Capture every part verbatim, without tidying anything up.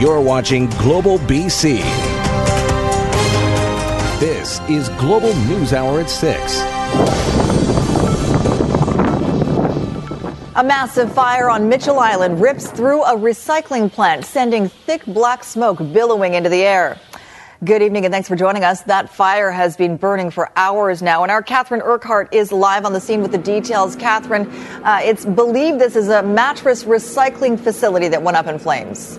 You're watching Global B C. This is Global News Hour at six. A massive fire on Mitchell Island rips through a recycling plant, sending thick black smoke billowing into the air. Good evening and thanks for joining us. That fire has been burning for hours now, and our Catherine Urquhart is live on the scene with the details. Catherine, uh, it's believed this is a mattress recycling facility that went up in flames.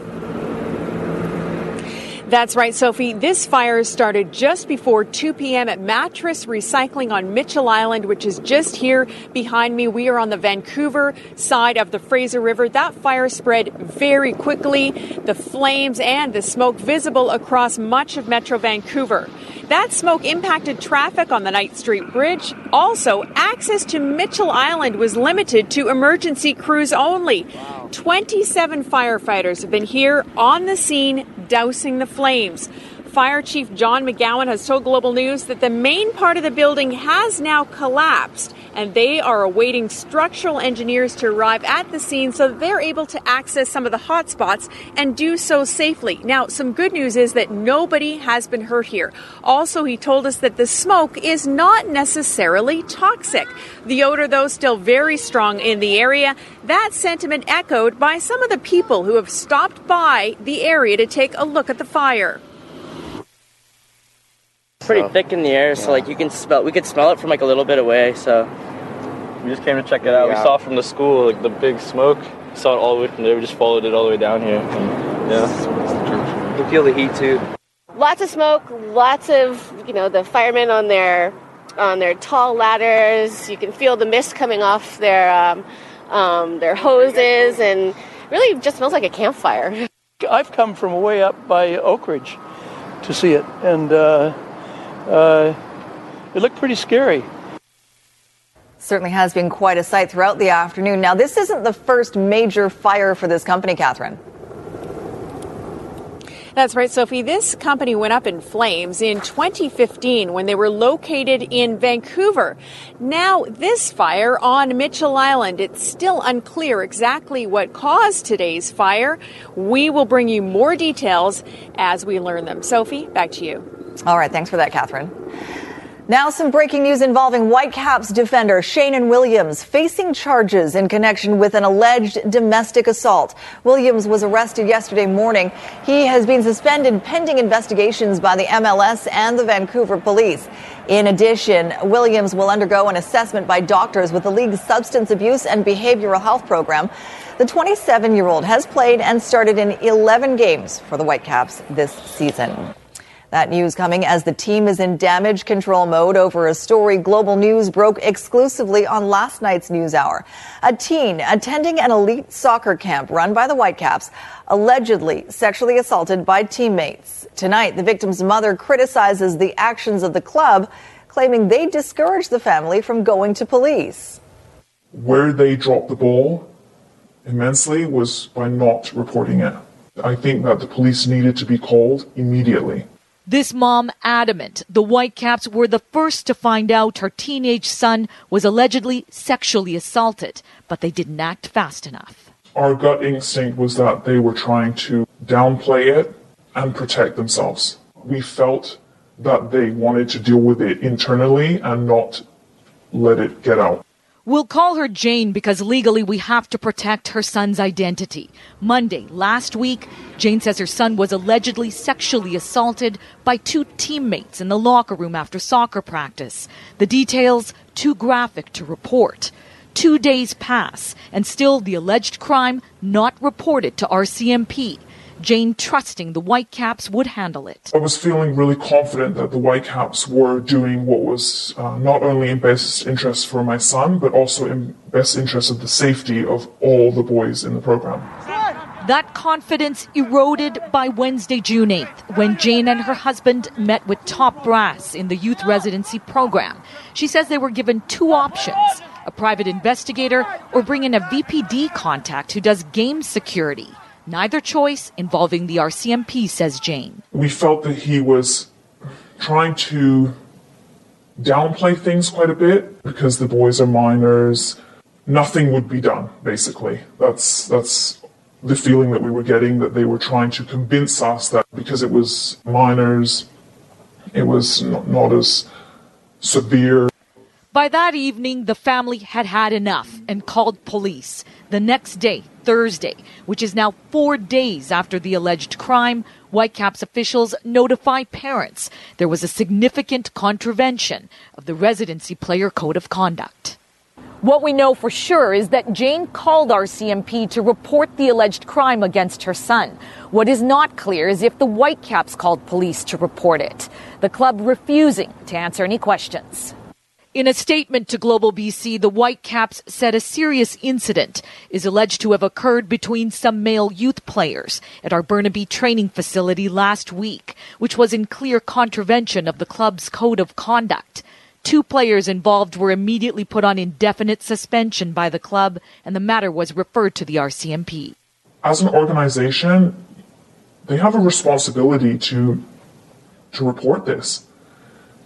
That's right, Sophie. This fire started just before two p.m. at Mattress Recycling on Mitchell Island, which is just here behind me. We are on the Vancouver side of the Fraser River. That fire spread very quickly, the flames and the smoke visible across much of Metro Vancouver. That smoke impacted traffic on the Knight Street Bridge. Also, access to Mitchell Island was limited to emergency crews only. Wow. twenty-seven firefighters have been here on the scene dousing the flames. Fire Chief John McGowan has told Global News that the main part of the building has now collapsed, and they are awaiting structural engineers to arrive at the scene so they're able to access some of the hot spots and do so safely. Now, some good news is that nobody has been hurt here. Also, he told us that the smoke is not necessarily toxic. The odor, though, still very strong in the area. That sentiment echoed by some of the people who have stopped by the area to take a look at the fire. Pretty so, thick in the air, so yeah. like you can smell, we could smell it from like a little bit away. So we just came to check it out. Yeah. We saw from the school like the big smoke. We saw it all the way from there. We just followed it all the way down here. And, yeah, you can feel the heat too. Lots of smoke. Lots of you know the firemen on their on their tall ladders. You can feel the mist coming off their um, um, their hoses, and really just smells like a campfire. I've come from way up by Oak Ridge to see it, and. Uh, Uh, it looked pretty scary. Certainly has been quite a sight throughout the afternoon. Now, this isn't the first major fire for this company, Catherine. That's right, Sophie. This company went up in flames in twenty fifteen when they were located in Vancouver. Now, this fire on Mitchell Island, it's still unclear exactly what caused today's fire. We will bring you more details as we learn them. Sophie, back to you. All right. Thanks for that, Catherine. Now, some breaking news involving Whitecaps defender Shannon Williams facing charges in connection with an alleged domestic assault. Williams was arrested yesterday morning. He has been suspended pending investigations by the M L S and the Vancouver police. In addition, Williams will undergo an assessment by doctors with the league's substance abuse and behavioral health program. The twenty-seven-year-old has played and started in eleven games for the Whitecaps this season. That news coming as the team is in damage control mode over a story Global News broke exclusively on last night's news hour. A teen attending an elite soccer camp run by the Whitecaps allegedly sexually assaulted by teammates. Tonight, the victim's mother criticizes the actions of the club, claiming they discouraged the family from going to police. Where they dropped the ball immensely was by not reporting it. I think that the police needed to be called immediately. This mom adamant the Whitecaps were the first to find out her teenage son was allegedly sexually assaulted, but they didn't act fast enough. Our gut instinct was that they were trying to downplay it and protect themselves. We felt that they wanted to deal with it internally and not let it get out. We'll call her Jane because legally we have to protect her son's identity. Monday, last week, Jane says her son was allegedly sexually assaulted by two teammates in the locker room after soccer practice. The details too graphic to report. Two days pass, and still the alleged crime not reported to R C M P. Jane trusting the Whitecaps would handle it. I was feeling really confident that the Whitecaps were doing what was uh, not only in best interest for my son, but also in best interest of the safety of all the boys in the program. That confidence eroded by Wednesday, June eighth, when Jane and her husband met with top brass in the youth residency program. She says they were given two options, a private investigator or bring in a V P D contact who does game security. Neither choice involving the R C M P, says Jane. We felt that he was trying to downplay things quite a bit because the boys are minors. Nothing would be done, basically. That's that's... the feeling that we were getting, that they were trying to convince us that because it was minors, it was not, not as severe. By that evening, the family had had enough and called police. The next day, Thursday, which is now four days after the alleged crime, Whitecaps officials notify parents there was a significant contravention of the residency player code of conduct. What we know for sure is that Jane called R C M P to report the alleged crime against her son. What is not clear is if the Whitecaps called police to report it, the club refusing to answer any questions. In a statement to Global B C, the Whitecaps said a serious incident is alleged to have occurred between some male youth players at our Burnaby training facility last week, which was in clear contravention of the club's code of conduct. Two players involved were immediately put on indefinite suspension by the club, and the matter was referred to the R C M P. As an organization, they have a responsibility to to report this.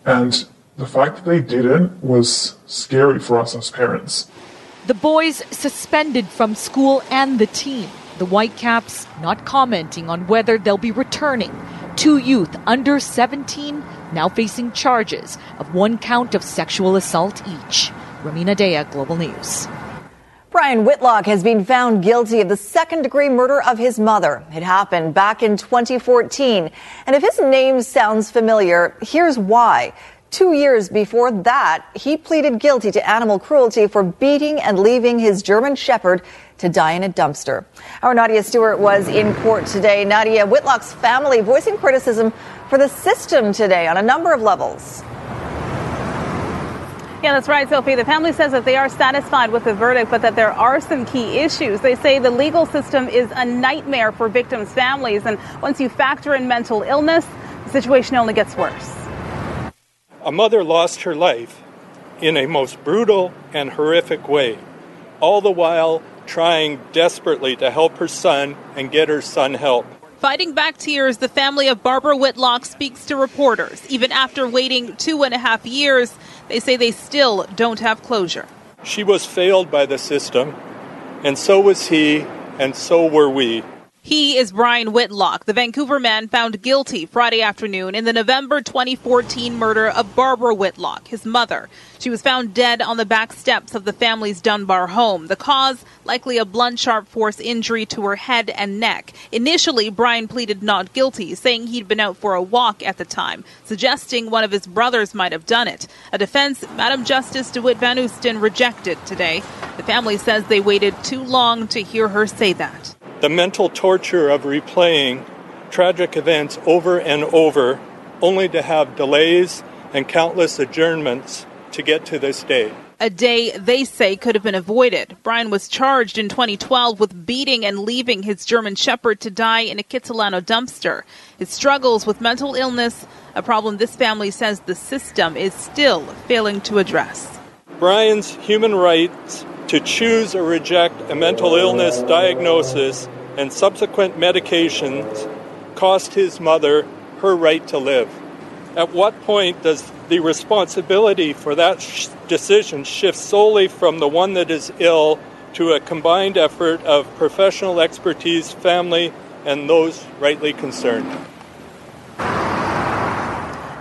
And the fact that they didn't was scary for us as parents. The boys suspended from school and the team. The Whitecaps not commenting on whether they'll be returning. Two youth under seventeen now facing charges of one count of sexual assault each. Romina Dea, Global News. Brian Whitlock has been found guilty of the second-degree murder of his mother. It happened back in twenty fourteen. And if his name sounds familiar, here's why. Two years before that, he pleaded guilty to animal cruelty for beating and leaving his German shepherd to die in a dumpster. Our Nadia Stewart was in court today. Nadia, Whitlock's family voicing criticism for the system today on a number of levels. Yeah, that's right, Sophie. The family says that they are satisfied with the verdict, but that there are some key issues. They say the legal system is a nightmare for victims' families. And once you factor in mental illness, the situation only gets worse. A mother lost her life in a most brutal and horrific way, all the while trying desperately to help her son and get her son help. Fighting back tears, the family of Barbara Whitlock speaks to reporters. Even after waiting two and a half years, they say they still don't have closure. She was failed by the system, and so was he, and so were we. He is Brian Whitlock, the Vancouver man found guilty Friday afternoon in the November twenty fourteen murder of Barbara Whitlock, his mother. She was found dead on the back steps of the family's Dunbar home. The cause, likely a blunt, sharp force injury to her head and neck. Initially, Brian pleaded not guilty, saying he'd been out for a walk at the time, suggesting one of his brothers might have done it. A defense Madam Justice DeWitt Van Oosten rejected today. The family says they waited too long to hear her say that. The mental torture of replaying tragic events over and over, only to have delays and countless adjournments to get to this day. A day they say could have been avoided. Brian was charged in twenty twelve with beating and leaving his German shepherd to die in a Capilano dumpster. His struggles with mental illness, a problem this family says the system is still failing to address. Brian's human rights to choose or reject a mental illness diagnosis and subsequent medications cost his mother her right to live. At what point does the responsibility for that sh- decision shift solely from the one that is ill to a combined effort of professional expertise, family, and those rightly concerned?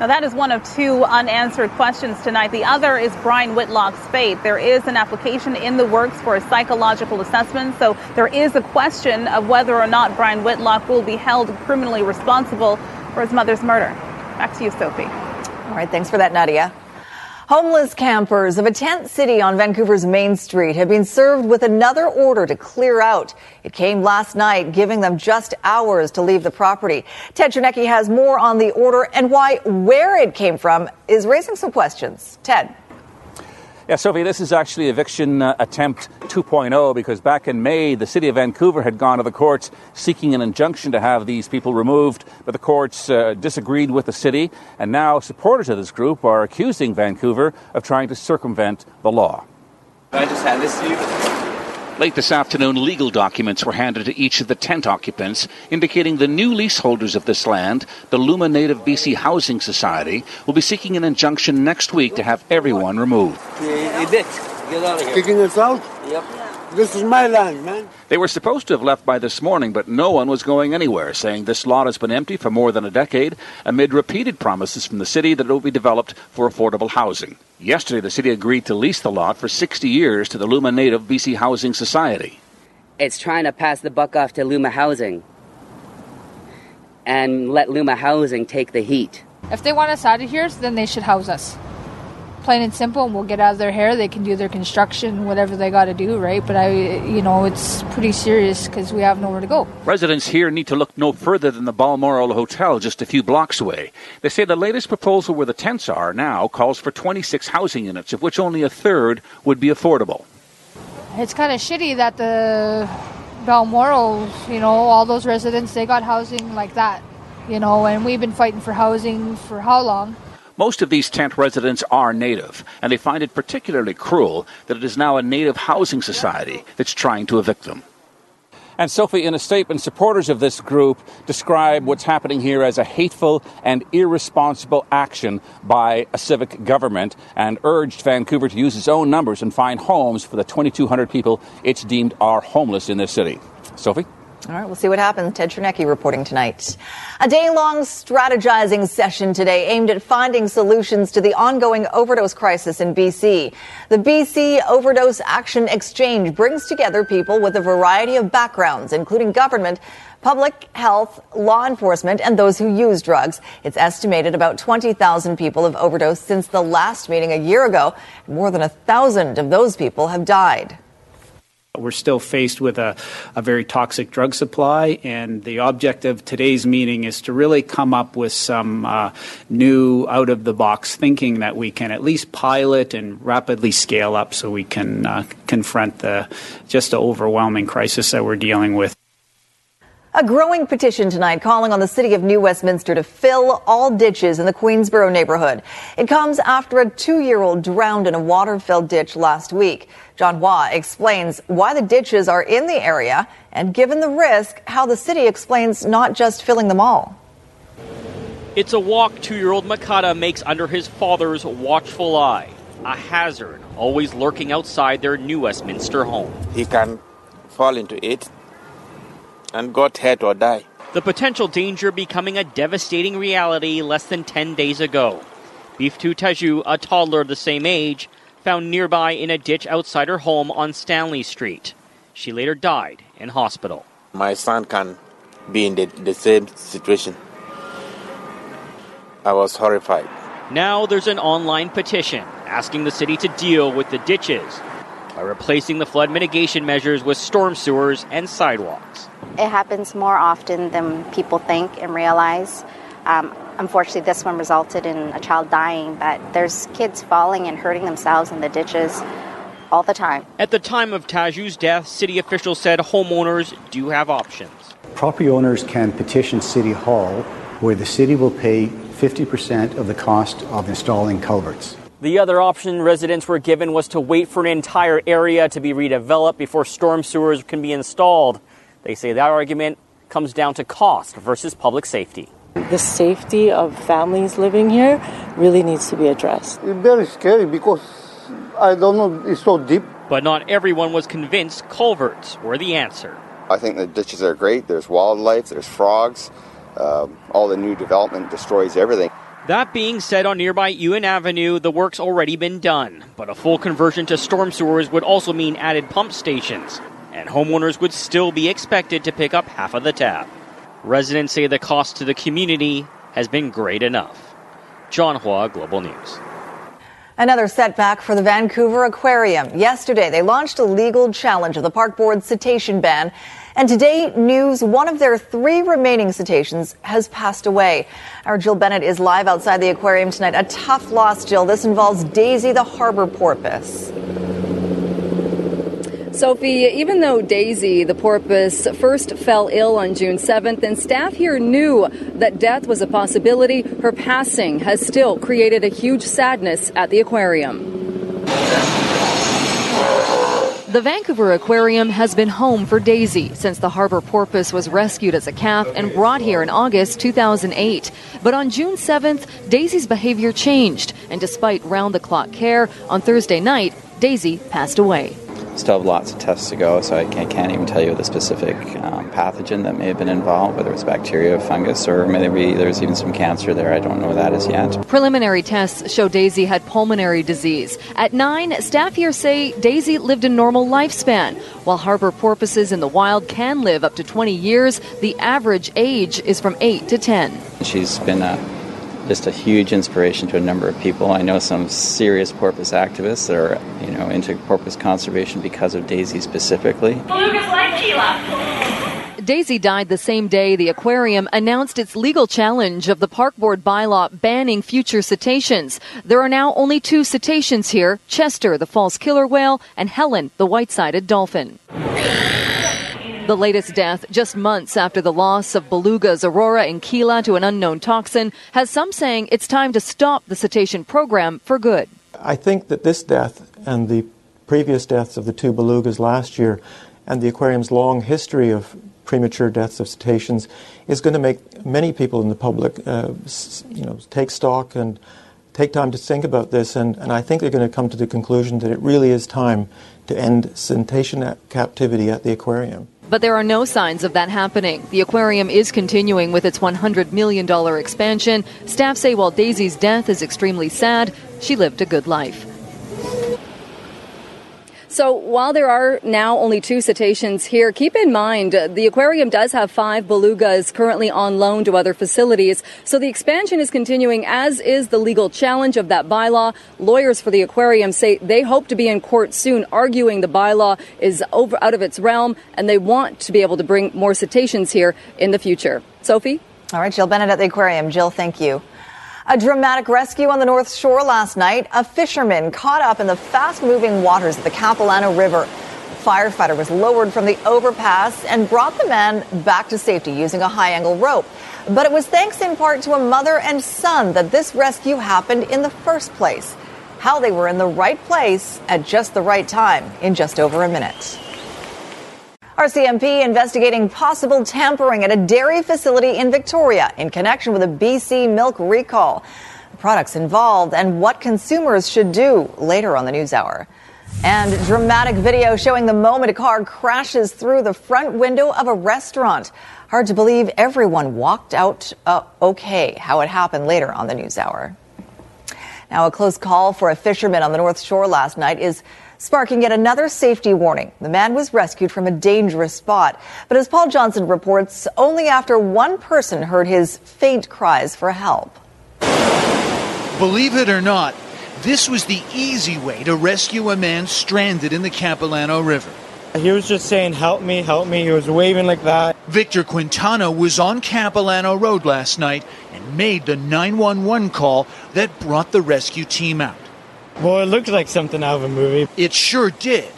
Now, that is one of two unanswered questions tonight. The other is Brian Whitlock's fate. There is an application in the works for a psychological assessment, so there is a question of whether or not Brian Whitlock will be held criminally responsible for his mother's murder. Back to you, Sophie. All right, thanks for that, Nadia. Homeless campers of a tent city on Vancouver's Main Street have been served with another order to clear out. It came last night, giving them just hours to leave the property. Ted Chernecki has more on the order and why where it came from is raising some questions. Ted. Yeah, Sophie, this is actually eviction uh, attempt two point oh, because back in May, the city of Vancouver had gone to the courts seeking an injunction to have these people removed, but the courts uh, disagreed with the city, and now supporters of this group are accusing Vancouver of trying to circumvent the law. I just had this to you. Late this afternoon, legal documents were handed to each of the tent occupants indicating the new leaseholders of this land, the Luma Native B C Housing Society, will be seeking an injunction next week to have everyone removed. Hey, hey, get out of here. Kicking us out? Yep. This is my land, man. They were supposed to have left by this morning, but no one was going anywhere, saying this lot has been empty for more than a decade amid repeated promises from the city that it will be developed for affordable housing. Yesterday, the city agreed to lease the lot for sixty years to the Luma Native B C Housing Society. It's trying to pass the buck off to Luma Housing and let Luma Housing take the heat. If they want us out of here, then they should house us. Plain and simple, and we'll get out of their hair. They can do their construction, whatever they got to do, right? But, I, you know, it's pretty serious because we have nowhere to go. Residents here need to look no further than the Balmoral Hotel just a few blocks away. They say the latest proposal where the tents are now calls for twenty-six housing units, of which only a third would be affordable. It's kind of shitty that the Balmoral, you know, all those residents, they got housing like that, you know, and we've been fighting for housing for how long? Most of these tent residents are Native, and they find it particularly cruel that it is now a Native housing society that's trying to evict them. And Sophie, in a statement, supporters of this group describe what's happening here as a hateful and irresponsible action by a civic government and urged Vancouver to use its own numbers and find homes for the twenty-two hundred people it's deemed are homeless in this city. Sophie? All right, we'll see what happens. Ted Chernecki reporting tonight. A day-long strategizing session today aimed at finding solutions to the ongoing overdose crisis in B C. The B C Overdose Action Exchange brings together people with a variety of backgrounds, including government, public health, law enforcement, and those who use drugs. It's estimated about twenty thousand people have overdosed since the last meeting a year ago. More than one thousand of those people have died. We're still faced with a, a very toxic drug supply, and the object of today's meeting is to really come up with some uh, new out-of-the-box thinking that we can at least pilot and rapidly scale up so we can uh, confront the just the overwhelming crisis that we're dealing with. A growing petition tonight calling on the city of New Westminster to fill all ditches in the Queensborough neighborhood. It comes after a two-year-old drowned in a water-filled ditch last week. John Waugh explains why the ditches are in the area and, given the risk, how the city explains not just filling them all. It's a walk two-year-old Makata makes under his father's watchful eye, a hazard always lurking outside their New Westminster home. He can fall into it and got hurt or die. The potential danger becoming a devastating reality less than ten days ago. Biftu Teju, a toddler the same age, found nearby in a ditch outside her home on Stanley Street. She later died in hospital. My son can be in the, the same situation. I was horrified. Now there's an online petition asking the city to deal with the ditches by replacing the flood mitigation measures with storm sewers and sidewalks. It happens more often than people think and realize. Um, unfortunately, this one resulted in a child dying, but there's kids falling and hurting themselves in the ditches all the time. At the time of Taju's death, city officials said homeowners do have options. Property owners can petition City Hall, where the city will pay fifty percent of the cost of installing culverts. The other option residents were given was to wait for an entire area to be redeveloped before storm sewers can be installed. They say that argument comes down to cost versus public safety. The safety of families living here really needs to be addressed. It's very scary because I don't know, it's so deep. But not everyone was convinced culverts were the answer. I think the ditches are great. There's wildlife, there's frogs. Um, all the new development destroys everything. That being said, on nearby Ewan Avenue, the work's already been done. But a full conversion to storm sewers would also mean added pump stations, and homeowners would still be expected to pick up half of the tab. Residents say the cost to the community has been great enough. John Hua, Global News. Another setback for the Vancouver Aquarium. Yesterday, they launched a legal challenge of the park board's cetacean ban. And today, news, one of their three remaining cetaceans has passed away. Our Jill Bennett is live outside the aquarium tonight. A tough loss, Jill. This involves Daisy, the harbor porpoise. Sophie, even though Daisy, the porpoise, first fell ill on June seventh, and staff here knew that death was a possibility, her passing has still created a huge sadness at the aquarium. The Vancouver Aquarium has been home for Daisy since the harbor porpoise was rescued as a calf and brought here in August two thousand eight. But on June seventh, Daisy's behavior changed, and despite round-the-clock care, on Thursday night, Daisy passed away. Still have lots of tests to go, so I can't, can't even tell you the specific um, pathogen that may have been involved, whether it's bacteria, fungus, or maybe there's even some cancer there. I don't know that as yet. Preliminary tests show Daisy had pulmonary disease. At nine, staff here say Daisy lived a normal lifespan. While harbor porpoises in the wild can live up to twenty years, the average age is from eight to ten. She's been a just a huge inspiration to a number of people. I know some serious porpoise activists that are, you know, into porpoise conservation because of Daisy specifically. Daisy died the same day the aquarium announced its legal challenge of the park board bylaw banning future cetaceans. There are now only two cetaceans here, Chester, the false killer whale, and Helen, the white-sided dolphin. The latest death, just months after the loss of belugas Aurora and Kila to an unknown toxin, has some saying it's time to stop the cetacean program for good. I think that this death and the previous deaths of the two belugas last year and the aquarium's long history of premature deaths of cetaceans is going to make many people in the public uh, you know, take stock and take time to think about this, and, and I think they're going to come to the conclusion that it really is time to end cetacean captivity at the aquarium. But there are no signs of that happening. The aquarium is continuing with its one hundred million dollars expansion. Staff say while Daisy's death is extremely sad, she lived a good life. So while there are now only two cetaceans here, keep in mind uh, the aquarium does have five belugas currently on loan to other facilities. So the expansion is continuing, as is the legal challenge of that bylaw. Lawyers for the aquarium say they hope to be in court soon, arguing the bylaw is over, out of its realm, and they want to be able to bring more cetaceans here in the future. Sophie? All right, Jill Bennett at the aquarium. Jill, thank you. A dramatic rescue on the North Shore last night. A fisherman caught up in the fast-moving waters of the Capilano River. A firefighter was lowered from the overpass and brought the man back to safety using a high-angle rope. But it was thanks in part to a mother and son that this rescue happened in the first place. How they were in the right place at just the right time in just over a minute. R C M P investigating possible tampering at a dairy facility in Victoria in connection with a B C milk recall. The products involved and what consumers should do later on the news hour. And dramatic video showing the moment a car crashes through the front window of a restaurant. Hard to believe everyone walked out uh, okay. How it happened later on the news hour. Now, a close call for a fisherman on the North Shore last night is sparking yet another safety warning. The man was rescued from a dangerous spot. But as Paul Johnson reports, only after one person heard his faint cries for help. Believe it or not, this was the easy way to rescue a man stranded in the Capilano River. He was just saying, help me, help me. He was waving like that. Victor Quintana was on Capilano Road last night and made the nine one one call that brought the rescue team out. Well, it looked like something out of a movie. It sure did.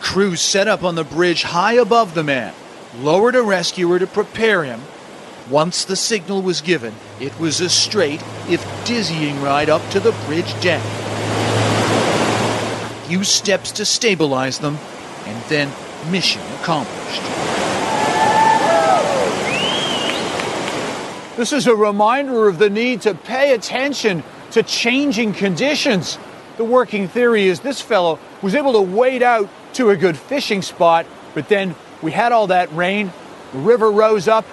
Crews set up on the bridge high above the man, lowered a rescuer to prepare him. Once the signal was given, it was a straight, if dizzying, ride up to the bridge deck. A few steps to stabilize them, and then mission accomplished. This is a reminder of the need to pay attention to changing conditions. The working theory is this fellow was able to wade out to a good fishing spot, but then we had all that rain, the river rose up,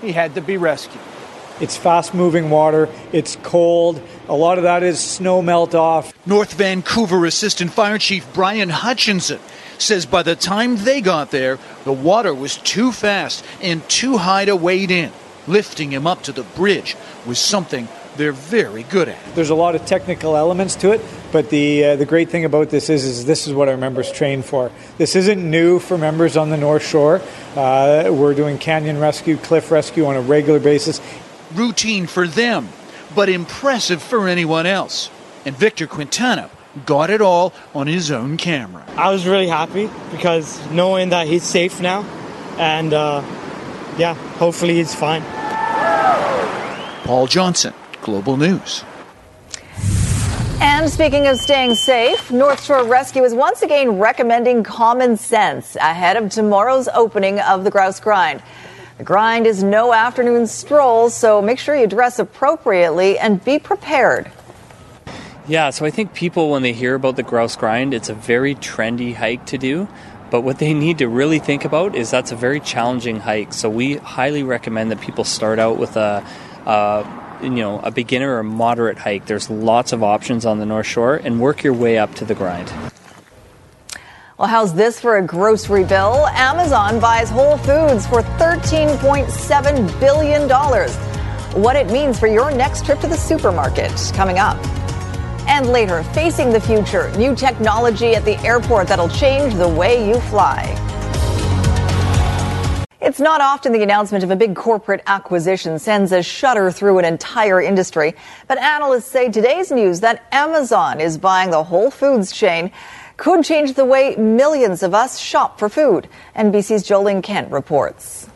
he had to be rescued. It's fast-moving water, it's cold, a lot of that is snow melt off. North Vancouver Assistant Fire Chief Brian Hutchinson says by the time they got there, the water was too fast and too high to wade in. Lifting him up to the bridge was something they're very good at. There's a lot of technical elements to it, but the uh, the great thing about this is, is this is what our members train for. This isn't new for members on the North Shore. Uh, we're doing canyon rescue, cliff rescue on a regular basis. Routine for them, but impressive for anyone else. And Victor Quintana got it all on his own camera. I was really happy because knowing that he's safe now, and uh, yeah, hopefully he's fine. Paul Johnson, Global News. And speaking of staying safe, North Shore Rescue is once again recommending common sense ahead of tomorrow's opening of the Grouse Grind. The grind is no afternoon stroll, so make sure you dress appropriately and be prepared. Yeah, so I think people, when they hear about the Grouse Grind, it's a very trendy hike to do. But what they need to really think about is that's a very challenging hike. So we highly recommend that people start out with a... Uh, you know, a beginner or moderate hike. There's lots of options on the North Shore, and work your way up to the grind. Well, how's this for a grocery bill? Amazon buys Whole Foods for thirteen point seven billion dollars. What it means for your next trip to the supermarket, coming up. And later, facing the future, new technology at the airport that'll change the way you fly. It's not often the announcement of a big corporate acquisition sends a shudder through an entire industry. But analysts say today's news that Amazon is buying the Whole Foods chain could change the way millions of us shop for food. N B C's Jolene Kent reports.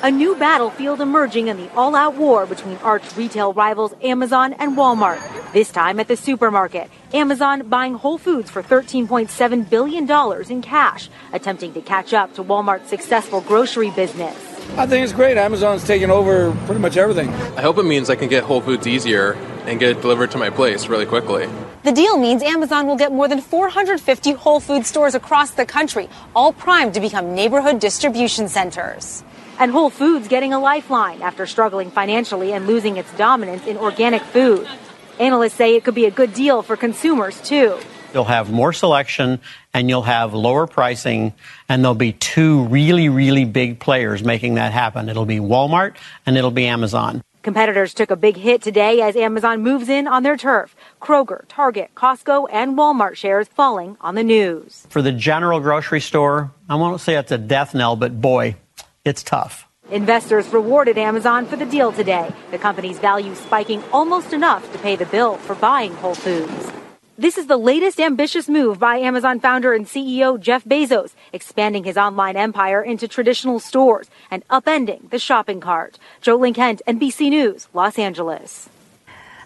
A new battlefield emerging in the all-out war between arch retail rivals Amazon and Walmart. This time at the supermarket, Amazon buying Whole Foods for thirteen point seven billion dollars in cash, attempting to catch up to Walmart's successful grocery business. I think it's great. Amazon's taking over pretty much everything. I hope it means I can get Whole Foods easier and get it delivered to my place really quickly. The deal means Amazon will get more than four hundred fifty Whole Foods stores across the country, all primed to become neighborhood distribution centers. And Whole Foods getting a lifeline after struggling financially and losing its dominance in organic food. Analysts say it could be a good deal for consumers, too. You'll have more selection and you'll have lower pricing, and there'll be two really, really big players making that happen. It'll be Walmart and it'll be Amazon. Competitors took a big hit today as Amazon moves in on their turf. Kroger, Target, Costco, and Walmart shares falling on the news. For the general grocery store, I won't say it's a death knell, but boy, it's tough. Investors rewarded Amazon for the deal today, the company's value spiking almost enough to pay the bill for buying Whole Foods. This is the latest ambitious move by Amazon founder and C E O Jeff Bezos, expanding his online empire into traditional stores and upending the shopping cart. Jolene Kent, N B C News, Los Angeles.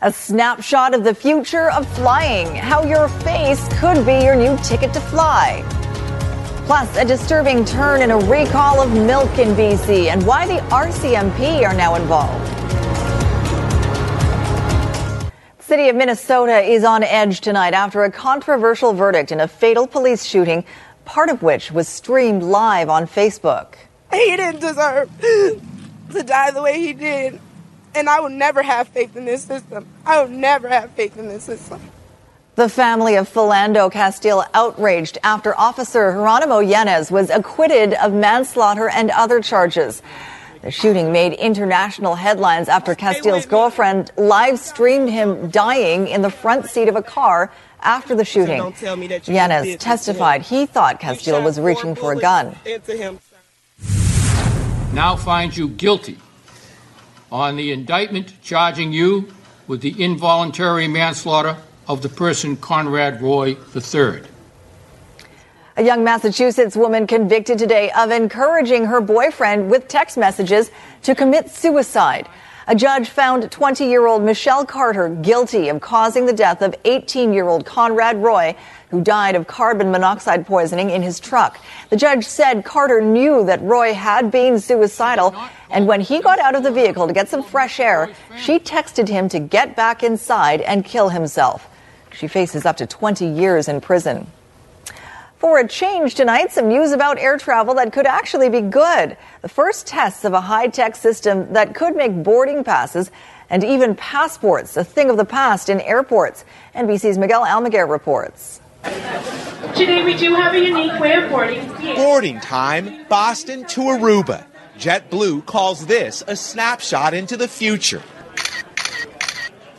A snapshot of the future of flying, how your face could be your new ticket to fly. Plus, a disturbing turn in a recall of milk in B C and why the R C M P are now involved. The city of Minnesota is on edge tonight after a controversial verdict in a fatal police shooting, part of which was streamed live on Facebook. He didn't deserve to die the way he did, and I will never have faith in this system. I will never have faith in this system. The family of Philando Castile outraged after Officer Geronimo Yanez was acquitted of manslaughter and other charges. The shooting made international headlines after Castile's girlfriend live streamed him dying in the front seat of a car after the shooting. Yanez testified he thought Castile was reaching for a gun. Now finds you guilty on the indictment charging you with the involuntary manslaughter of the person Conrad Roy the third. A young Massachusetts woman convicted today of encouraging her boyfriend with text messages to commit suicide. A judge found twenty-year-old Michelle Carter guilty of causing the death of eighteen-year-old Conrad Roy, who died of carbon monoxide poisoning in his truck. The judge said Carter knew that Roy had been suicidal, and when he got out of the vehicle to get some fresh air, she texted him to get back inside and kill himself. She faces up to twenty years in prison. For a change tonight, some news about air travel that could actually be good. The first tests of a high-tech system that could make boarding passes and even passports a thing of the past in airports. N B C's Miguel Almaguer reports. Today we do have a unique way of boarding. Boarding time, Boston to Aruba. JetBlue calls this a snapshot into the future.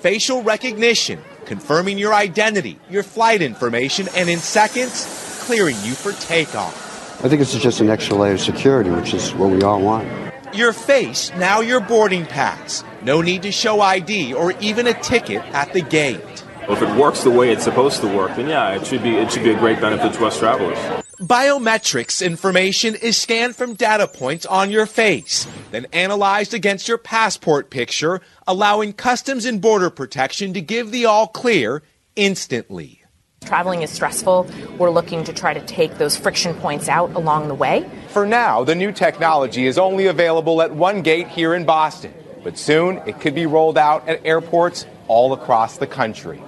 facial recognition, confirming your identity, your flight information, and in seconds, clearing you for takeoff. I think this is just an extra layer of security, which is what we all want. Your face, now your boarding pass. No need to show I D or even a ticket at the gate. Well, if it works the way it's supposed to work, then yeah, it should be it should be a great benefit to us travelers. Biometrics information is scanned from data points on your face, then analyzed against your passport picture, allowing Customs and Border Protection to give the all clear instantly. Traveling is stressful. We're looking to try to take those friction points out along the way. For now, the new technology is only available at one gate here in Boston, but soon it could be rolled out at airports all across the country.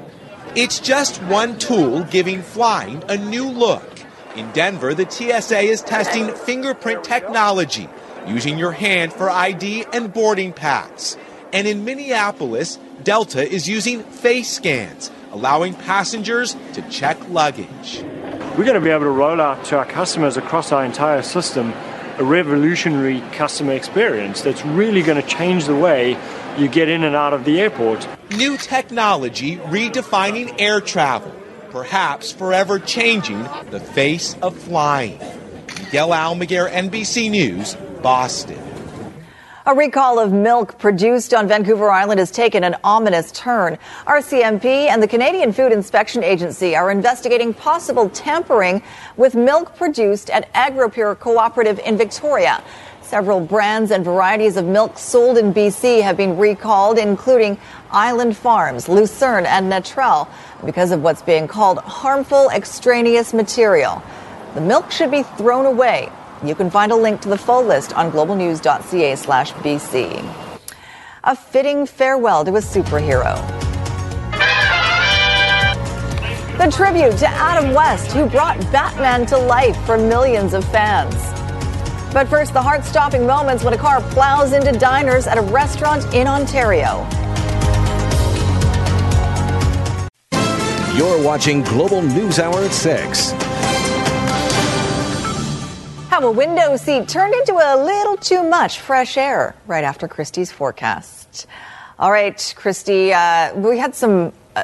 It's just one tool giving flying a new look. In Denver, the T S A is testing fingerprint technology, using your hand for I D and boarding pass. And in Minneapolis, Delta is using face scans, allowing passengers to check luggage. We're going to be able to roll out to our customers across our entire system a revolutionary customer experience that's really going to change the way you get in and out of the airport. New technology redefining air travel, perhaps forever changing the face of flying. Miguel Almaguer, N B C News, Boston. A recall of milk produced on Vancouver Island has taken an ominous turn. R C M P and the Canadian Food Inspection Agency are investigating possible tampering with milk produced at AgriPure Cooperative in Victoria. Several brands and varieties of milk sold in B C have been recalled, including Island Farms, Lucerne, and Natrel, because of what's being called harmful extraneous material. The milk should be thrown away. You can find a link to the full list on globalnews.ca slash BC. A fitting farewell to a superhero. The tribute to Adam West, who brought Batman to life for millions of fans. But first, the heart-stopping moments when a car plows into diners at a restaurant in Ontario. You're watching Global News Hour at six. How a window seat turned into a little too much fresh air right after Christy's forecast. All right, Christy, uh, we had some... Uh,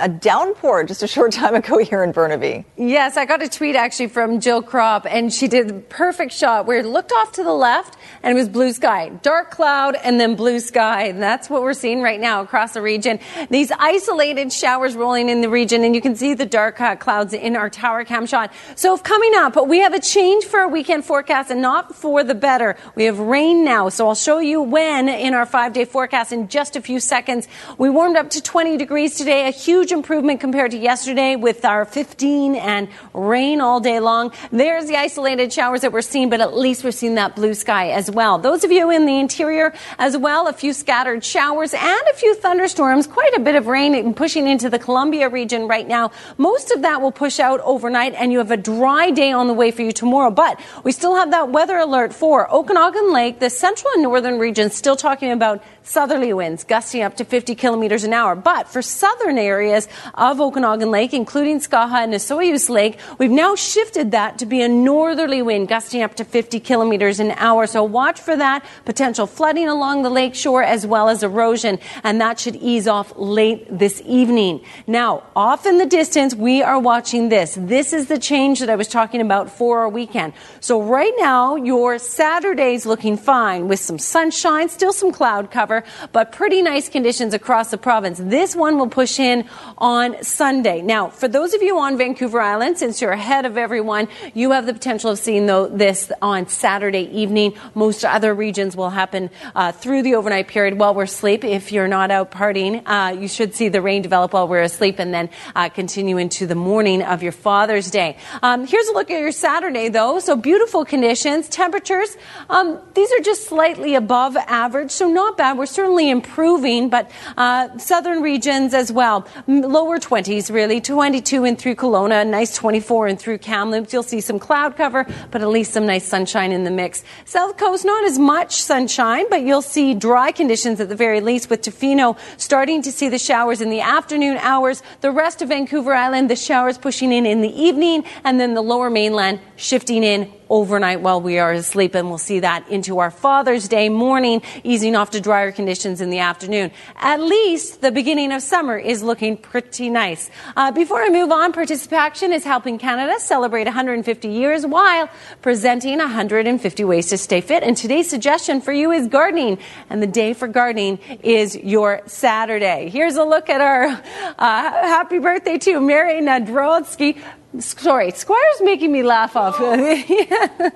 a downpour just a short time ago here in Burnaby. Yes, I got a tweet actually from Jill Kropp, and she did the perfect shot where it looked off to the left and it was blue sky, dark cloud and then blue sky. And that's what we're seeing right now across the region. These isolated showers rolling in the region, and you can see the dark uh, clouds in our tower cam shot. So if coming up, we have a change for our weekend forecast, and not for the better. We have rain now, so I'll show you when in our five-day forecast in just a few seconds. We warmed up to twenty degrees today, a huge Huge improvement compared to yesterday with our fifteen and rain all day long. There's the isolated showers that we're seeing, but at least we're seeing that blue sky as well. Those of you in the interior as well, a few scattered showers and a few thunderstorms, quite a bit of rain pushing into the Columbia region right now. Most of that will push out overnight, and you have a dry day on the way for you tomorrow. But we still have that weather alert for Okanagan Lake, the central and northern region, still talking about southerly winds gusting up to fifty kilometers an hour. But for southern areas of Okanagan Lake, including Skaha and Osoyoos Lake, we've now shifted that to be a northerly wind gusting up to fifty kilometers an hour. So watch for that potential flooding along the lake shore as well as erosion, and that should ease off late this evening. Now, off in the distance, we are watching this. This is the change that I was talking about for our weekend. So right now, your Saturday's looking fine with some sunshine, still some cloud cover, but pretty nice conditions across the province. This one will push in on Sunday. Now, for those of you on Vancouver Island, since you're ahead of everyone, you have the potential of seeing, though, this on Saturday evening. Most other regions will happen uh, through the overnight period while we're asleep. If you're not out partying, uh, you should see the rain develop while we're asleep and then uh, continue into the morning of your Father's Day. Um, here's a look at your Saturday, though. So beautiful conditions, temperatures. Um, these are just slightly above average, so not bad. We're certainly improving, but uh, southern regions as well. Lower twenties, really, twenty-two in through Kelowna, nice twenty-four in through Kamloops. You'll see some cloud cover, but at least some nice sunshine in the mix. South Coast, not as much sunshine, but you'll see dry conditions at the very least, with Tofino starting to see the showers in the afternoon hours. The rest of Vancouver Island, the showers pushing in in the evening, and then the lower mainland shifting in overnight while we are asleep, and we'll see that into our Father's Day morning, easing off to drier conditions in the afternoon. At least the beginning of summer is looking pretty nice. Uh, before I move on, Participation is helping Canada celebrate one hundred fifty years while presenting one hundred fifty ways to stay fit. And today's suggestion for you is gardening, and the day for gardening is your Saturday. Here's a look at our uh, happy birthday to Mary Nadrodsky. Sorry, Squire's making me laugh off. Yeah.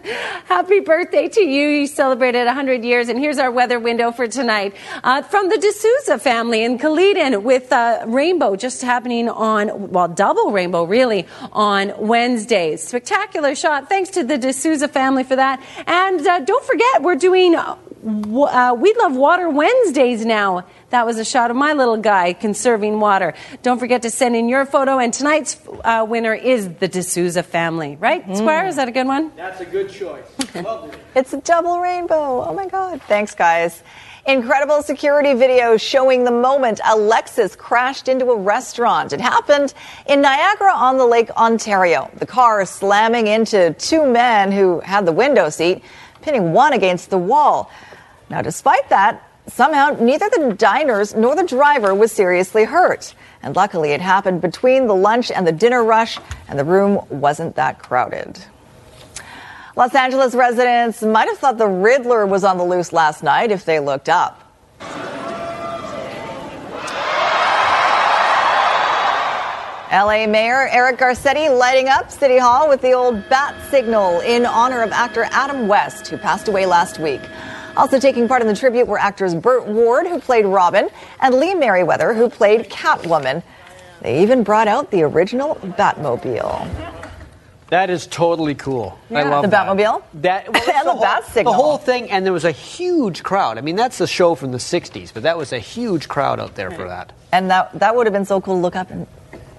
Happy birthday to you. You celebrated one hundred years. And here's our weather window for tonight. Uh, from the D'Souza family in Caledon, with uh, rainbow just happening on, well, double rainbow, really, on Wednesdays. Spectacular shot. Thanks to the D'Souza family for that. And uh, don't forget, we're doing uh, uh, We Love Water Wednesdays now. That was a shot of my little guy conserving water. Don't forget to send in your photo. And tonight's uh, winner is the D'Souza family. Right, mm. Squire? Is that a good one? That's a good choice. Lovely. It's a double rainbow. Oh, my God. Thanks, guys. Incredible security video showing the moment a Lexus crashed into a restaurant. It happened in Niagara-on-the-Lake, Ontario. The car slamming into two men who had the window seat, pinning one against the wall. Now, despite that, somehow, neither the diners nor the driver was seriously hurt. And luckily, it happened between the lunch and the dinner rush, and the room wasn't that crowded. Los Angeles residents might have thought the Riddler was on the loose last night if they looked up. L A Mayor Eric Garcetti lighting up City Hall with the old bat signal in honor of actor Adam West, who passed away last week. Also taking part in the tribute were actors Burt Ward, who played Robin, and Lee Merriweather, who played Catwoman. They even brought out the original Batmobile. That is totally cool. Yeah. I love the that. Batmobile? That, well, and the, the bat whole, signal. The whole thing, and there was a huge crowd. I mean, that's a show from the sixties, but that was a huge crowd out there for that. And that that would have been so cool to look up. And,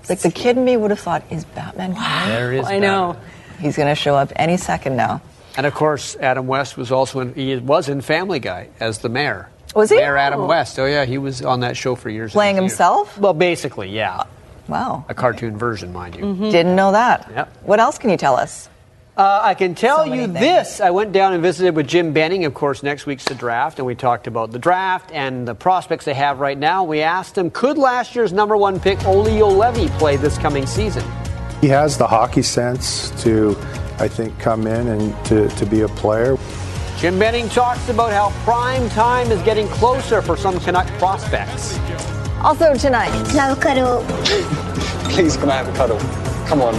like, the kid in me would have thought, is Batman coming? There is I Batman. know. He's going to show up any second now. And, of course, Adam West was also in, he was in Family Guy as the mayor. Was he? Mayor Adam oh. West. Oh, yeah, he was on that show for years. Playing himself? Well, basically, yeah. Wow. A cartoon version, mind you. Mm-hmm. Didn't know that. Yep. What else can you tell us? Uh, I can tell so you things. this. I went down and visited with Jim Benning. Of course, next week's the draft, and we talked about the draft and the prospects they have right now. We asked him, could last year's number one pick, Olli Juolevi, play this coming season? He has the hockey sense to, I think, come in and to, to be a player. Jim Benning talks about how prime time is getting closer for some Canuck prospects. Also tonight. Can I have a cuddle? Please, can I have a cuddle? Come on.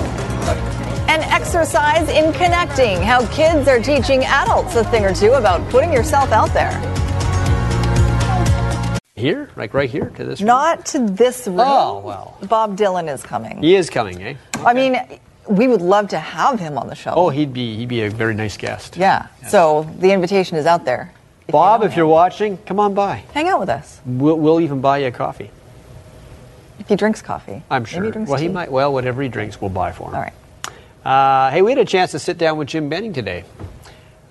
An exercise in connecting, how kids are teaching adults a thing or two about putting yourself out there. Here? Like right here to this room? Not to this room. Oh, well. Bob Dylan is coming. He is coming, eh? Okay. I mean, we would love to have him on the show. Oh, he'd be he'd be a very nice guest. Yeah. Yes. So the invitation is out there. If Bob, you if you're watching, come on by. Hang out with us. We'll, we'll even buy you a coffee. If he drinks coffee. I'm sure. Maybe he drinks well, tea. he might. Well, whatever he drinks, we'll buy for him. All right. Uh, hey, we had a chance to sit down with Jim Benning today.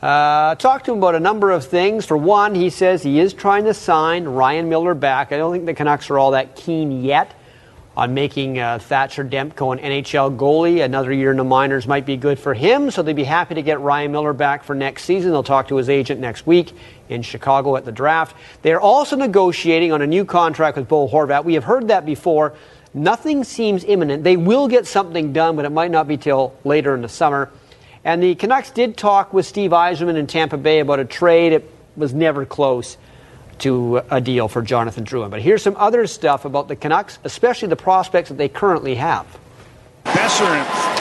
Uh, talked to him about a number of things. For one, he says he is trying to sign Ryan Miller back. I don't think the Canucks are all that keen yet on making uh, Thatcher Demko an N H L goalie. Another year in the minors might be good for him, so they'd be happy to get Ryan Miller back for next season. They'll talk to his agent next week in Chicago at the draft. They're also negotiating on a new contract with Bo Horvat. We have heard that before. Nothing seems imminent. They will get something done, but it might not be till later in the summer. And the Canucks did talk with Steve Yzerman in Tampa Bay about a trade. It was never close to a deal for Jonathan Drouin. But here's some other stuff about the Canucks, especially the prospects that they currently have. Besser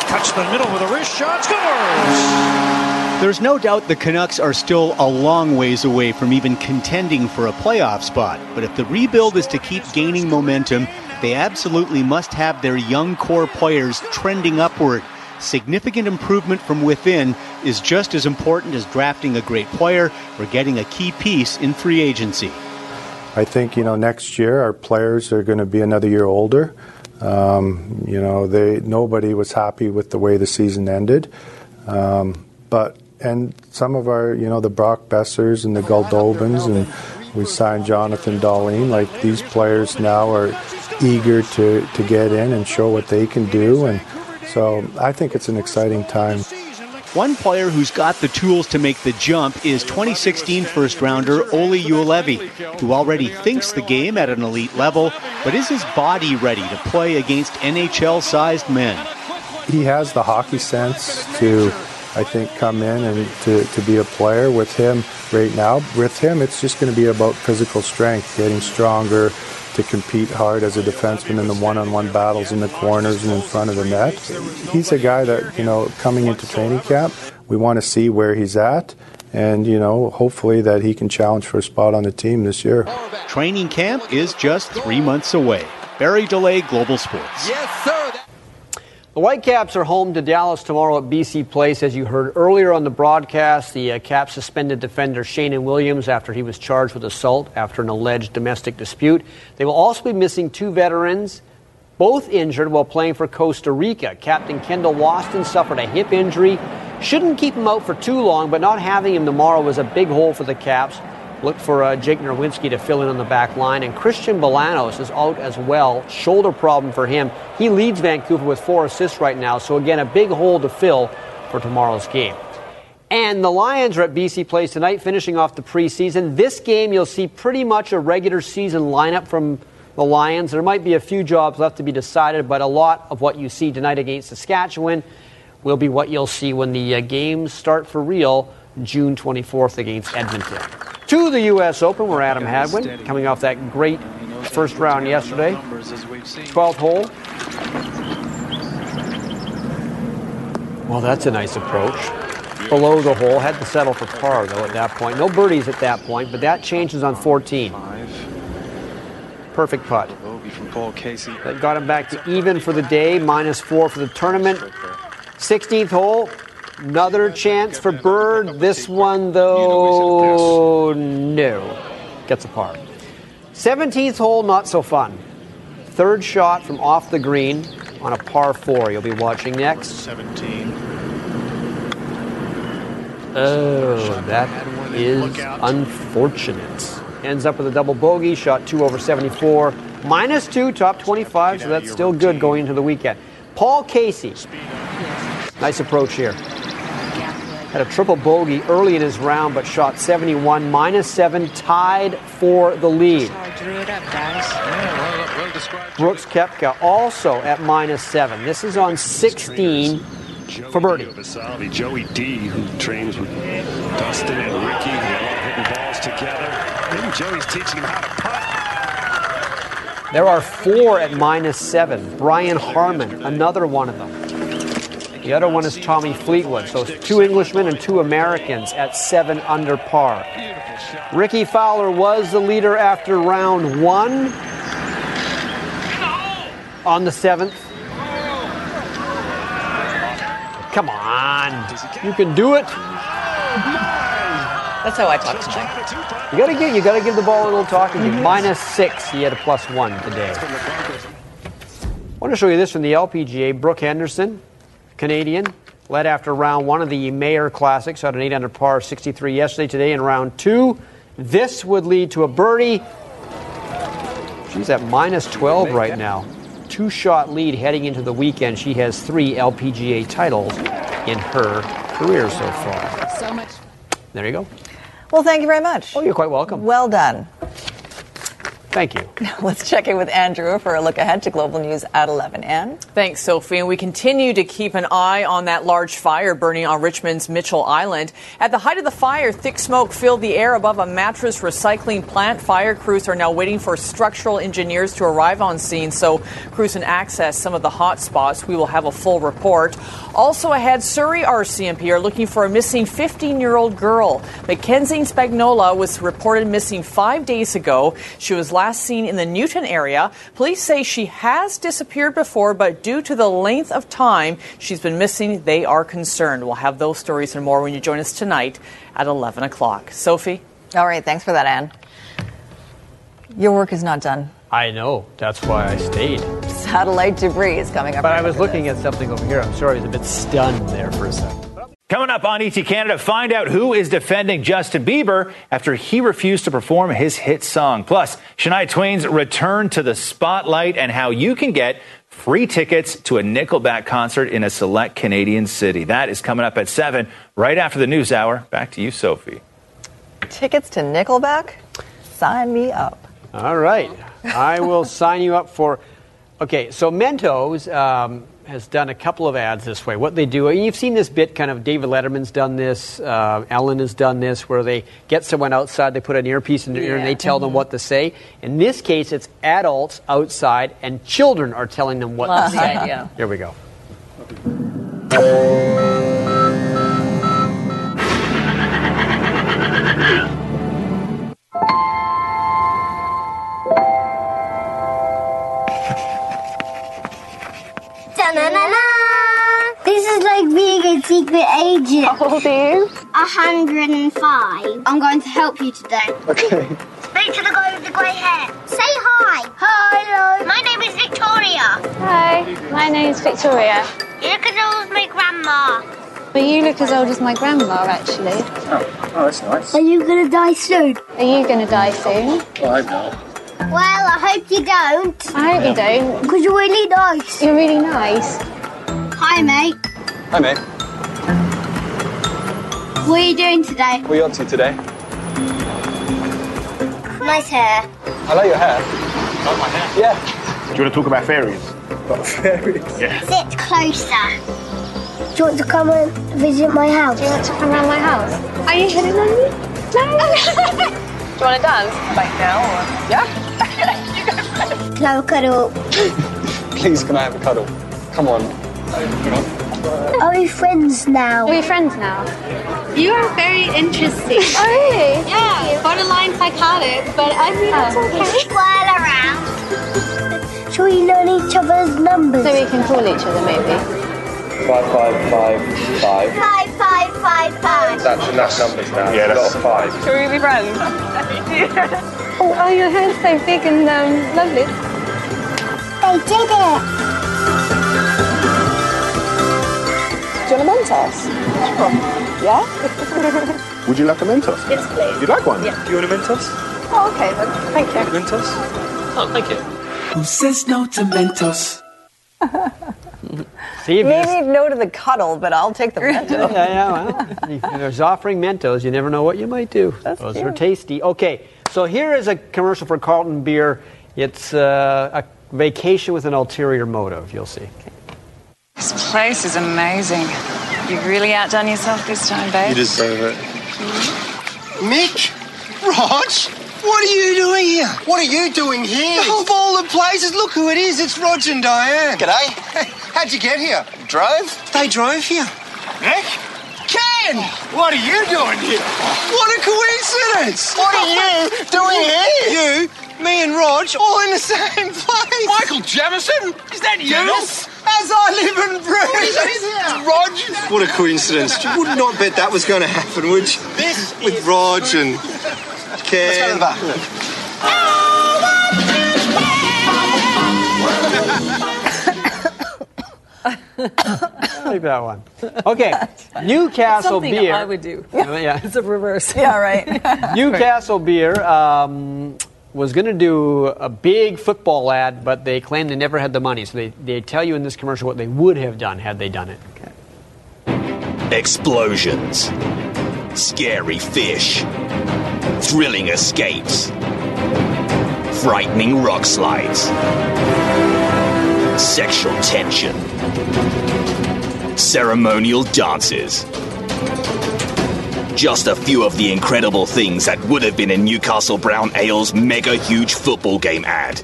cuts the middle with a wrist shot, scores! There's no doubt the Canucks are still a long ways away from even contending for a playoff spot. But if the rebuild is to keep gaining momentum, they absolutely must have their young core players trending upward. Significant improvement from within is just as important as drafting a great player or getting a key piece in free agency. I think, you know, next year our players are going to be another year older. Um, you know, they nobody was happy with the way the season ended. Um, but, and some of our, you know, the Brock Bessers and the Goldobins, and we signed Jonathan Dahlin, like these players now are eager to, to get in and show what they can do. And so I think it's an exciting time. One player who's got the tools to make the jump is twenty sixteen first-rounder Ole Uolevi, who already thinks the game at an elite level, but is his body ready to play against N H L-sized men? He has the hockey sense to, I think, come in and to, to be a player. With him right now, with him, it's just going to be about physical strength, getting stronger, to compete hard as a defenseman in the one-on-one battles in the corners and in front of the net. He's a guy that, you know, coming into training camp, we want to see where he's at and, you know, hopefully that he can challenge for a spot on the team this year. Training camp is just three months away. Barry DeLay, Global Sports. Yes, sir. The Whitecaps are home to Dallas tomorrow at B C Place. As you heard earlier on the broadcast, the uh, Caps suspended defender Shannon Williams after he was charged with assault after an alleged domestic dispute. They will also be missing two veterans, both injured while playing for Costa Rica. Captain Kendall Waston suffered a hip injury. Shouldn't keep him out for too long, but not having him tomorrow was a big hole for the Caps. Look for uh, Jake Nerwinski to fill in on the back line. And Christian Bolanos is out as well. Shoulder problem for him. He leads Vancouver with four assists right now. So, again, a big hole to fill for tomorrow's game. And the Lions are at B C Place tonight, finishing off the preseason. This game, you'll see pretty much a regular season lineup from the Lions. There might be a few jobs left to be decided, but a lot of what you see tonight against Saskatchewan will be what you'll see when the uh, games start for real June twenty-fourth against Edmonton. To the U S Open, where Adam Hadwin, coming off that great first round yesterday, twelfth hole. Well, that's a nice approach. Below the hole, had to settle for par, though, at that point. No birdies at that point, but that changes on fourteen. Perfect putt. That got him back to even for the day, minus four for the tournament. sixteenth hole. Another chance for Bird. This one, though, no. Gets a par. seventeenth hole, not so fun. Third shot from off the green on a par four. You'll be watching next. seventeen. Oh, that is unfortunate. Ends up with a double bogey, shot two over seventy-four. Minus two, top twenty-five, so that's still good going into the weekend. Paul Casey. Nice approach here. Had a triple bogey early in his round, but shot seventy-one, minus seven, tied for the lead. Brooks Koepka also at minus seven. This is on sixteen for birdie. Joey D, who trains with Dustin and Ricky, hitting balls together. Joey's teaching him how to putt. There are four at minus seven. Brian Harmon, another one of them. The other one is Tommy Fleetwood, so it's two Englishmen and two Americans at seven under par. Ricky Fowler was the leader after round one on the seventh. Come on, you can do it. That's how I talk tonight. You gotta get, you gotta give the ball a little talking. Mm-hmm. Minus six, he had a plus one today. I want to show you this from the L P G A. Brooke Henderson, Canadian, led after round one of the Mayer Classic, shot an eight under par, sixty-three yesterday. Today in round two, this would lead to a birdie. She's at minus twelve right now. Two-shot lead heading into the weekend. She has three L P G A titles in her career so far. So much. There you go. Well, thank you very much. Oh, you're quite welcome. Well done. Thank you. Let's check in with Andrew for a look ahead to Global News at eleven. Ann? Thanks, Sophie. And we continue to keep an eye on that large fire burning on Richmond's Mitchell Island. At the height of the fire, thick smoke filled the air above a mattress recycling plant. Fire crews are now waiting for structural engineers to arrive on scene so crews can access some of the hot spots. We will have a full report. Also ahead, Surrey R C M P are looking for a missing fifteen-year-old girl. Mackenzie Spagnola was reported missing five days ago. She was last Last seen in the Newton area. Police say she has disappeared before, but due to the length of time she's been missing, they are concerned. We'll have those stories and more when you join us tonight at eleven o'clock. Sophie? All right. Thanks for that, Anne. Your work is not done. I know. That's why I stayed. Satellite debris is coming up. But right I was looking this. at something over here. I'm sorry. I was a bit stunned there for a second. Coming up on E T Canada, find out who is defending Justin Bieber after he refused to perform his hit song. Plus, Shania Twain's return to the spotlight and how you can get free tickets to a Nickelback concert in a select Canadian city. That is coming up at seven, right after the news hour. Back to you, Sophie. Tickets to Nickelback? Sign me up. All right. I will sign you up for... Okay, so Mentos... Um, has done a couple of ads this way. What they do, you've seen this bit, kind of David Letterman's done this, uh, Ellen has done this, where they get someone outside, they put an earpiece in their yeah. ear, and they tell mm-hmm. them what to say. In this case, it's adults outside, and children are telling them what Love to say. That, yeah. Here we go. This is like being a secret agent. How old are you? one hundred and five. I'm going to help you today. Okay. Speak to the guy with the grey hair. Say hi. Hi. Hello. My name is Victoria. Hi. My name is Victoria. You look as old as my grandma. But you look as old as my grandma, actually. Oh, oh that's nice. Are you going to die soon? Are you going to die soon? Well, I know. Well, I hope you don't. I hope yeah. you don't. Because you're really nice. You're really nice. Hi, mate. Hi, mate. What are you doing today? What are you up to today? Nice hair. I like your hair. I like my hair? Yeah. Do you want to talk about fairies? About fairies? Yeah. Sit closer. Do you want to come and visit my house? Do you want to come around my house? Are you hitting on me? No. Do you want to dance? Like now? Or... Yeah. Can I have a cuddle? Please, can I have a cuddle? Come on. Are we friends now? Are we friends now? You are very interesting. Oh, really? Yeah, borderline psychotic, but I mean, um, it's okay. Swirl around. Shall we learn each other's numbers? So we can call each other, maybe. Five, five, five, five. Five, five, five, five. That's enough numbers now. Yeah, that's not five. Shall we be friends? Yeah. Oh, oh, your hair's so big and um, lovely. They did it! Do you want a Mentos? Yeah? Would you like a Mentos? Yes, please. You'd like one? Yeah. Do you want a Mentos? Oh, okay then. Thank you. Mentos? Oh, thank you. Who says no to Mentos? See, maybe no to the cuddle, but I'll take the Mentos. Yeah, yeah, well, if there's offering Mentos, you never know what you might do. That's Those cute. Are tasty. Okay. So here is a commercial for Carlton Beer. It's uh, a vacation with an ulterior motive. You'll see. This place is amazing. You've really outdone yourself this time, babe. You deserve it. Mm-hmm. Mitch? Rog? What are you doing here? What are you doing here? Of all the places, look who it is. It's Rog and Diane. G'day. Hey, how'd you get here? Drove? They drove here. Nick? Ken! What are you doing here? What a coincidence! What are you doing here? You, me and Rog, all in the same place. Michael Jamison? Is that you? Yes. As I live and breathe. It's Rog. What a coincidence. You would not bet that was going to happen, would you? This With is Rog and Ken. Let's go to the bar. I like that one. Okay, Newcastle Something beer. I would do. Yeah. Yeah. It's a reverse. Yeah, right. Newcastle beer um, was going to do a big football ad, but they claimed they never had the money. So they, they tell you in this commercial what they would have done had they done it. Okay. Explosions, scary fish, thrilling escapes, frightening rock slides, sexual tension, ceremonial dances. Just a few of the incredible things that would have been in Newcastle Brown Ale's mega huge football game ad,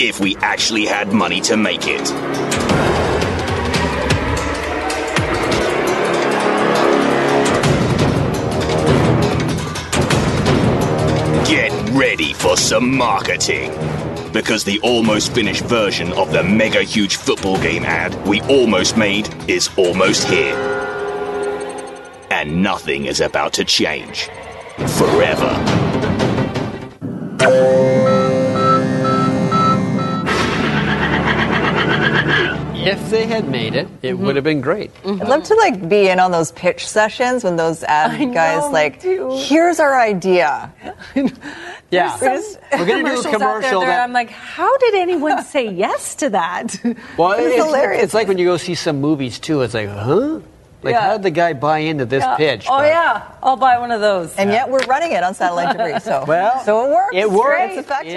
if we actually had money to make it. Get ready for some marketing. Because the almost finished version of the mega huge football game ad we almost made is almost here. And nothing is about to change. Forever. If they had made it, it mm-hmm. would have been great. Mm-hmm. I'd love to like be in on those pitch sessions when those ad I guys know, like, here's our idea. Yeah, we're, we're going to do a commercial. That... I'm like, how did anyone say yes to that? Well, it's, it's hilarious. It's like when you go see some movies too. It's like, huh? Like, yeah. how did the guy buy into this yeah. pitch? Oh, but... yeah, I'll buy one of those. And yeah. yet we're running it on satellite debris. So, well, so it works. It works. It's effective. It